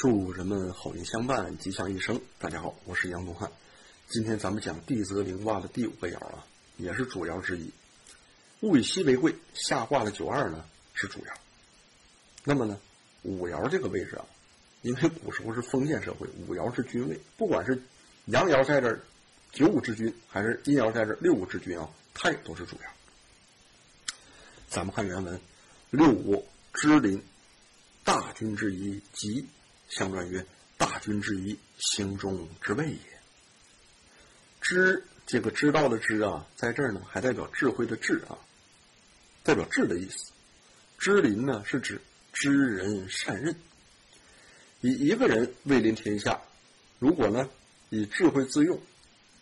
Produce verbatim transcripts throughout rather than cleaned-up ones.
祝人们好运相伴，吉祥一生。大家好，我是杨东汉。今天咱们讲地泽灵卦的第五个爻啊，也是主爻之一。物以稀为贵，下卦的九二呢是主爻。那么呢，五爻这个位置啊，因为古时候是封建社会，五爻是君位，不管是阳爻在这儿九五之君，还是阴爻在这儿六五之君啊，它也都是主爻。咱们看原文，六五之邻，大君之一吉，相传曰：“大君之一，兴中之谓也。”知这个知道的知啊，在这儿呢还代表智慧的智啊，代表智的意思。知邻呢是指知人善任，以一个人位临天下，如果呢以智慧自用，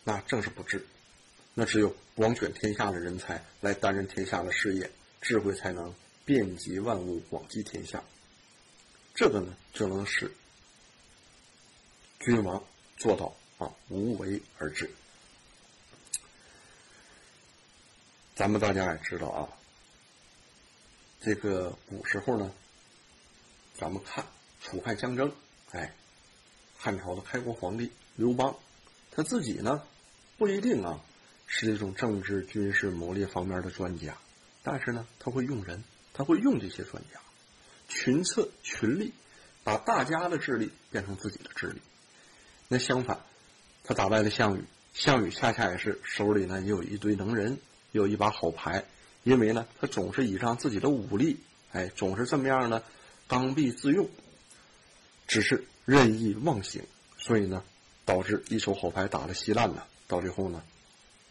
那正是不智。那只有广选天下的人才来担任天下的事业，智慧才能遍及万物，广济天下。这个呢，就能使君王做到啊无为而治。咱们大家也知道啊，这个古时候呢，咱们看楚汉相争，哎，汉朝的开国皇帝刘邦，他自己呢不一定啊是这种政治、军事、谋略方面的专家，但是呢，他会用人，他会用这些专家。群策群力，把大家的智力变成自己的智力。那相反，他打败了项羽，项羽恰恰也是手里呢也有一堆能人，有一把好牌，因为呢他总是倚仗自己的武力，哎，总是这么样呢刚愎自用，只是任意妄行，所以呢导致一手好牌打得稀烂呢，到最后呢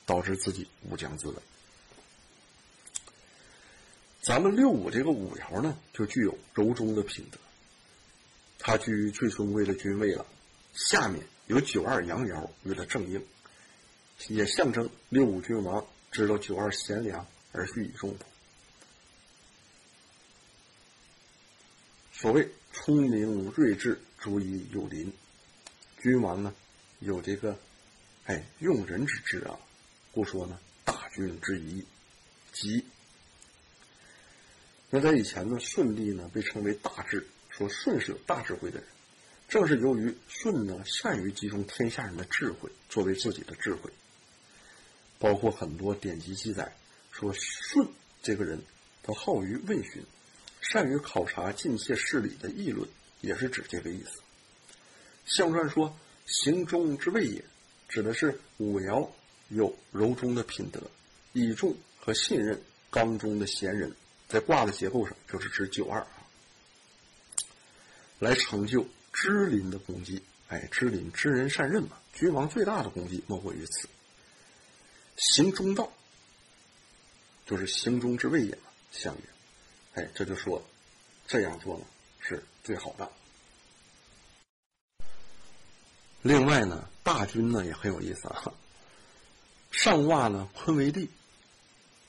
导致自己无将自刎。咱们六五这个五爻呢，就具有柔中的品德，它居于最尊贵的君位了。下面有九二阳爻为了正应，也象征六五君王知道九二贤良而蓄以重统。所谓聪明睿智，足以有邻。君王呢，有这个，哎，用人之智啊，故说呢，大君之一，即。那在以前呢，舜帝呢被称为大智，说舜是有大智慧的人。正是由于舜呢善于集中天下人的智慧作为自己的智慧，包括很多典籍记载说舜这个人他好于问询，善于考察近切事理的议论，也是指这个意思。相传说行中之谓也，指的是五爻有柔中的品德，倚重和信任刚中的贤人，在卦的结构上就是指九二啊，来成就知邻的功绩。哎，知邻知人善任嘛，君王最大的功绩莫过于此。行中道，就是行中之谓也嘛，相曰，哎，这就说这样做呢是最好的。另外呢，大君呢也很有意思啊。上卦呢，坤为地，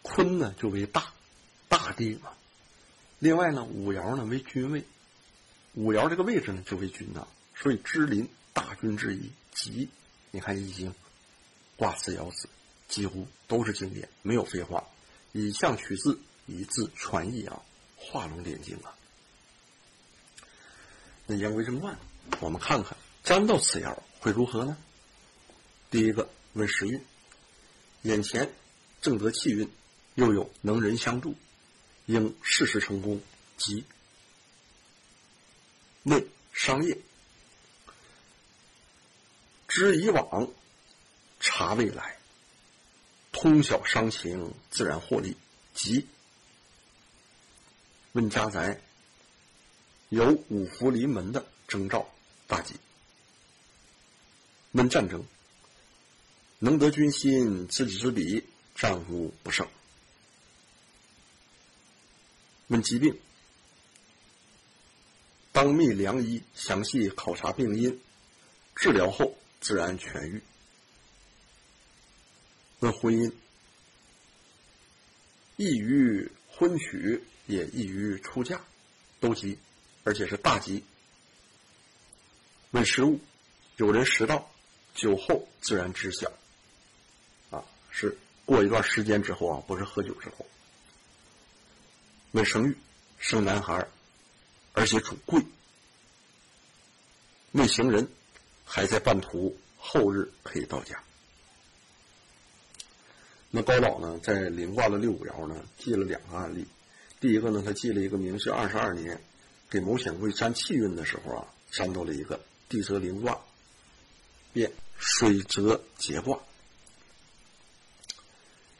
坤呢就为大。大地嘛，另外呢，五爻呢为君位，五爻这个位置呢就为君呐，所以知邻，大君之一，吉。你看《易经》，卦辞、爻辞几乎都是经典，没有废话，以象取字，以字传意啊，画龙点睛啊。那言归正传，我们看看占到此爻会如何呢？第一个问时运，眼前正得气运，又有能人相助。应事事成功，即内商业，知以往，察未来，通晓商情，自然获利，即问家宅，有五福临门的征兆，大吉。问战争，能得军心，知己知彼，战无不胜。问疾病，当密良医详细考察病因，治疗后自然痊愈。问婚姻，易于婚娶，也易于出嫁，都吉，而且是大吉。问食物，有人食道，酒后自然知晓，啊，是过一段时间之后啊，不是喝酒之后。问生育，生男孩，而且主贵。未行人还在半途，后日可以到家。那高老呢，在临挂的六五窑呢，记了两个案例。第一个呢，他记了一个明治二十二年给某显贵占气运的时候啊，占到了一个地泽临卦，变水泽节卦。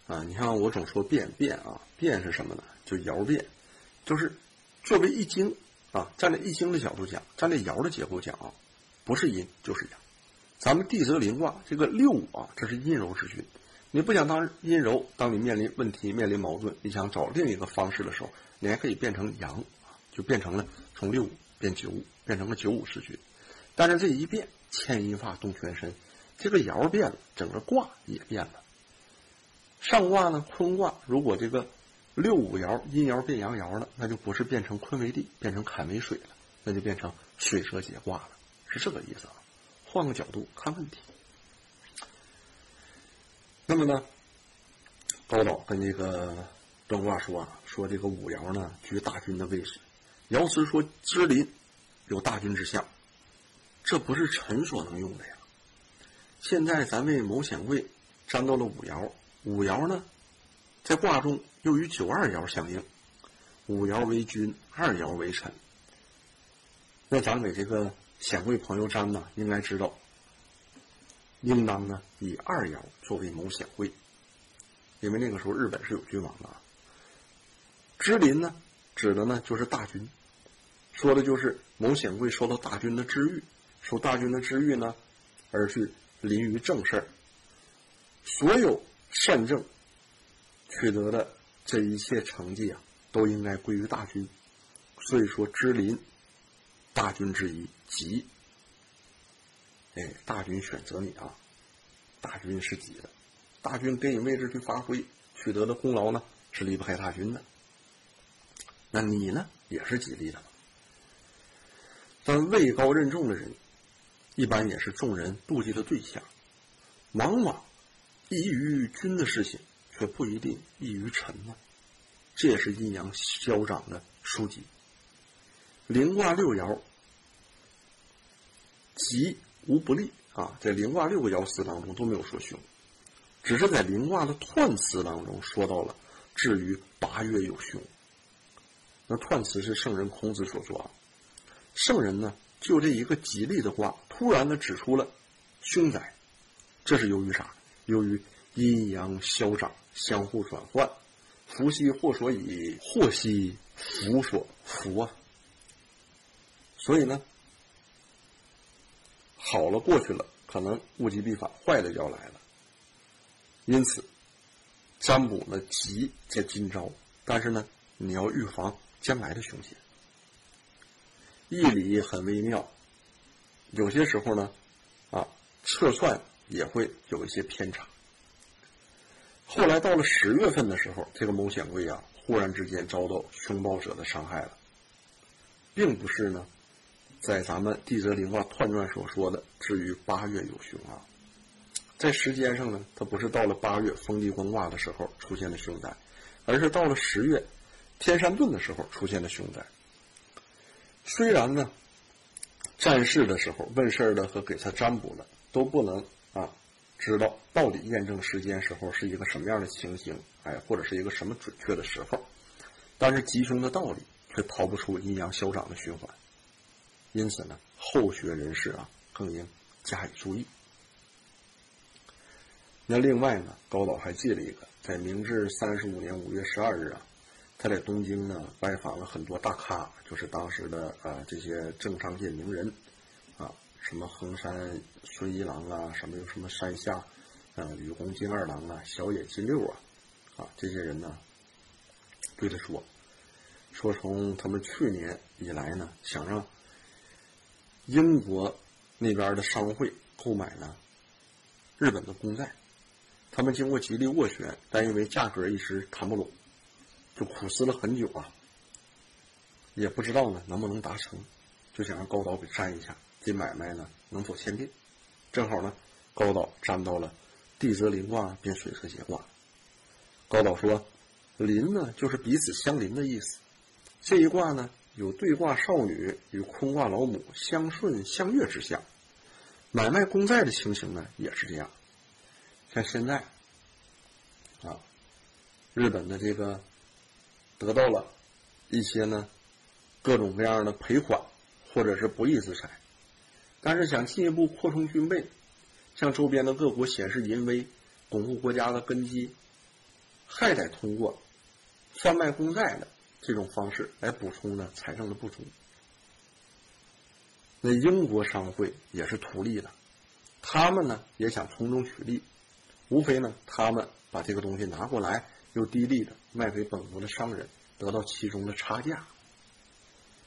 啊，你看我总说变变啊，变是什么呢？就爻变，就是作为易经啊，站在易经的角度讲，站在爻的结构讲啊，不是阴就是阳。咱们地泽临卦这个六五啊，这是阴柔之君。你不想当阴柔，当你面临问题、面临矛盾，你想找另一个方式的时候，你还可以变成阳，就变成了从六五变九五，变成了九五之君。但是这一变，牵一发动全身，这个爻变了，整个卦也变了。上卦呢，坤卦，如果这个六五爻阴爻变阳爻了，那就不是变成坤为地，变成坎为水了，那就变成水蛇节卦了，是这个意思啊。换个角度看问题。那么呢，高老跟这个端卦说啊，说这个五爻呢居大军的位置，爻辞说支临有大军之象，这不是臣所能用的呀。现在咱为某显贵占到了五爻，五爻呢在卦中又与九二爻相应，五爻为君，二爻为臣。那咱给这个显贵朋友占呢，应该知道应当呢以二爻作为某显贵，因为那个时候日本是有君王的啊。支临呢指的呢就是大军，说的就是某显贵受到大军的支遇，受大军的支遇呢而去临于正事，所有善政取得的这一切成绩啊都应该归于大军，所以说支临大军之一，吉。哎，大军选择你啊，大军是己的，大军给你位置去发挥，取得的功劳呢是离不开大军的。那你呢也是己力的，但位高任重的人，一般也是众人妒忌的对象，往往异于君的事情，却不一定异于臣呢、啊。这也是阴阳消长的书籍。临卦六爻，吉。无不利啊，在临卦六个爻辞当中都没有说凶，只是在临卦的彖辞当中说到了至于八月有凶。那彖辞是圣人孔子所说啊，圣人呢就这一个吉利的卦突然的指出了凶宅，这是由于啥？由于阴阳消长，相互转换，福兮祸所倚，祸兮福所伏啊。所以呢好了过去了，可能物极必反，坏的就要来了。因此占卜呢吉这今朝，但是呢你要预防将来的凶险。易理很微妙，有些时候呢啊测算也会有一些偏差。后来到了十月份的时候，这个某显贵啊忽然之间遭到凶暴者的伤害了，并不是呢在咱们地泽临卦彖传所说的至于八月有凶啊。在时间上呢它不是到了八月封地官卦的时候出现了凶灾，而是到了十月天山遁的时候出现了凶灾。虽然呢战事的时候问事儿的和给他占卜的都不能啊知道到底验证时间时候是一个什么样的情形，哎，或者是一个什么准确的时候，但是吉凶的道理却逃不出阴阳消长的循环。因此呢，后学人士啊，更应加以注意。那另外呢，高老还记了一个，在明治三十五年五月十二日啊，他在东京呢拜访了很多大咖，就是当时的啊这些政商界名人，啊，什么横山孙一郎啊，什么有什么山下，呃，雨宫金二郎啊，小野金六啊，啊，这些人呢，对他说，说从他们去年以来呢，想让英国那边的商会购买呢日本的公债，他们经过极力斡旋，但因为价格一时谈不拢，就苦思了很久啊，也不知道呢能不能达成，就想让高岛给占一下，这买卖呢能否签订。正好呢高岛占到了地泽临卦变水蛇节卦。高岛说，临呢就是彼此相邻的意思，这一卦呢有对卦少女与坤卦老母相顺相悦之象，买卖公债的情形呢也是这样。像现在啊，日本的这个得到了一些呢各种各样的赔款或者是不义之财，但是想进一步扩充军备，向周边的各国显示淫威，巩固国家的根基，还得通过贩卖公债的这种方式来补充呢财政的不足。那英国商会也是图利的，他们呢也想从中取利，无非呢他们把这个东西拿过来又低利的卖给本国的商人，得到其中的差价，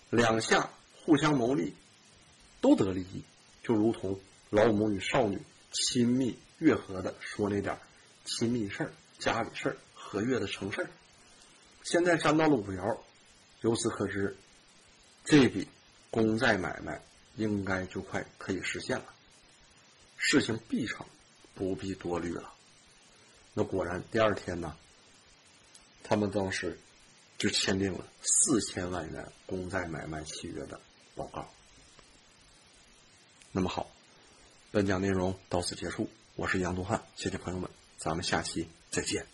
两下互相谋利，都得利益。就如同老母与少女亲密悦合的说那点亲密事儿、家里事儿、和悦的成事儿，现在沾到了五爻，由此可知，这笔公债买卖应该就快可以实现了，事情必成，不必多虑了。那果然，第二天呢，他们当时就签订了四千万元公债买卖契约的报告。那么好，本讲内容到此结束，我是杨东汉，谢谢朋友们，咱们下期再见。